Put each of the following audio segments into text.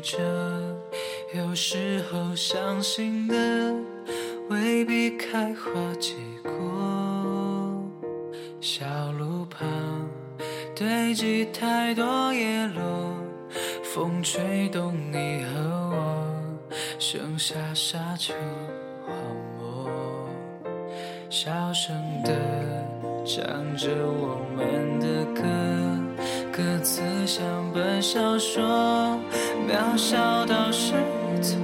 着，有时候相信的未必开花结果。小路旁堆积太多叶落，风吹动你和我，剩下沙丘荒漠。小声的唱着我们的歌，歌词像本小说，渺小到失措。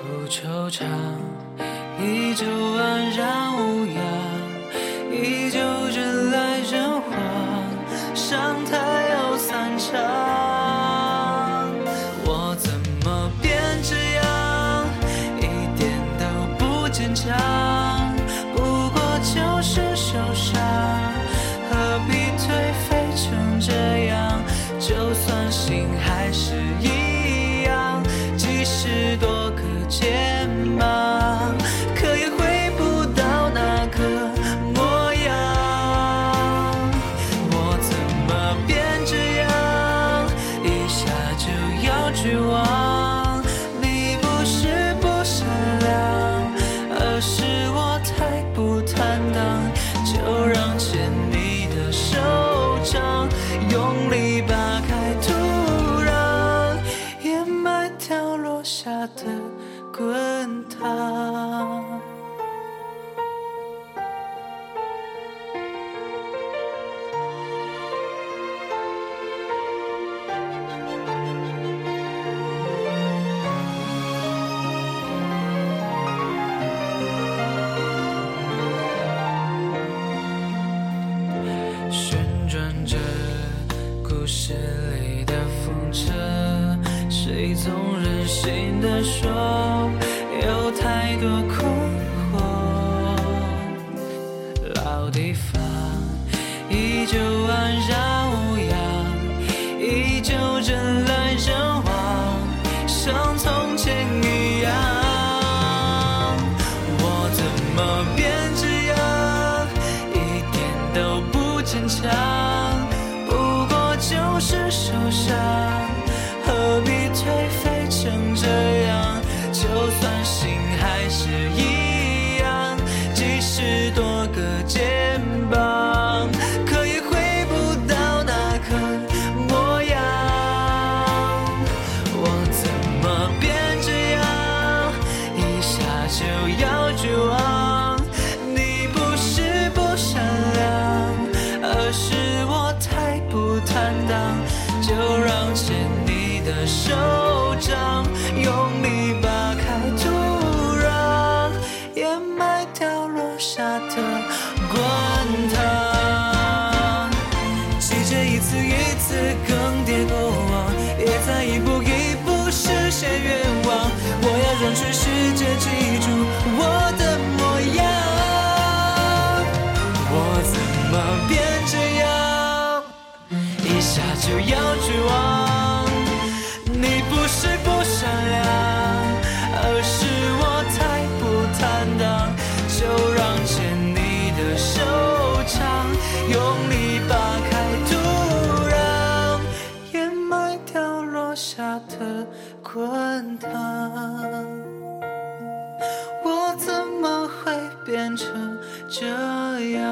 不惆怅，依旧安然无恙，依旧人来人往，上台又散场。我怎么变这样，一点都不坚强，不过就是受伤，何必颓废成这样，就算心还是一样，即使多个肩膀，可也回不到那个模样。我怎么变这样，一下就要绝望，你不是不善良，而是我太不坦荡，就让牵你的手掌用力扒开土壤，掩埋掉落下的滚烫。旋转着故事里的风车，谁总任性地说有太多困惑。老地方依旧安然无恙，依旧人来人往，像从前一样。我怎么变这样，一点都不坚强，不过就是受伤，何必颓废成这样，就算心还是一样，即使多个肩膀，可也回不到那个模样。我怎么变这样，一下就要绝望，你不是不善良，而是我太不坦荡，就让牵你的手掌用力扒开土壤，掩埋掉落下的滚烫。季节一次一次更迭过往，也在一步一步实现愿望，我要让全世界记住我的模样。我怎么变这样，一下就要绝望，你不是不善良，而是我太不坦荡，就让牵你的手掌用力扒开土壤，掩埋掉落下的滚烫。我怎么会变成这样。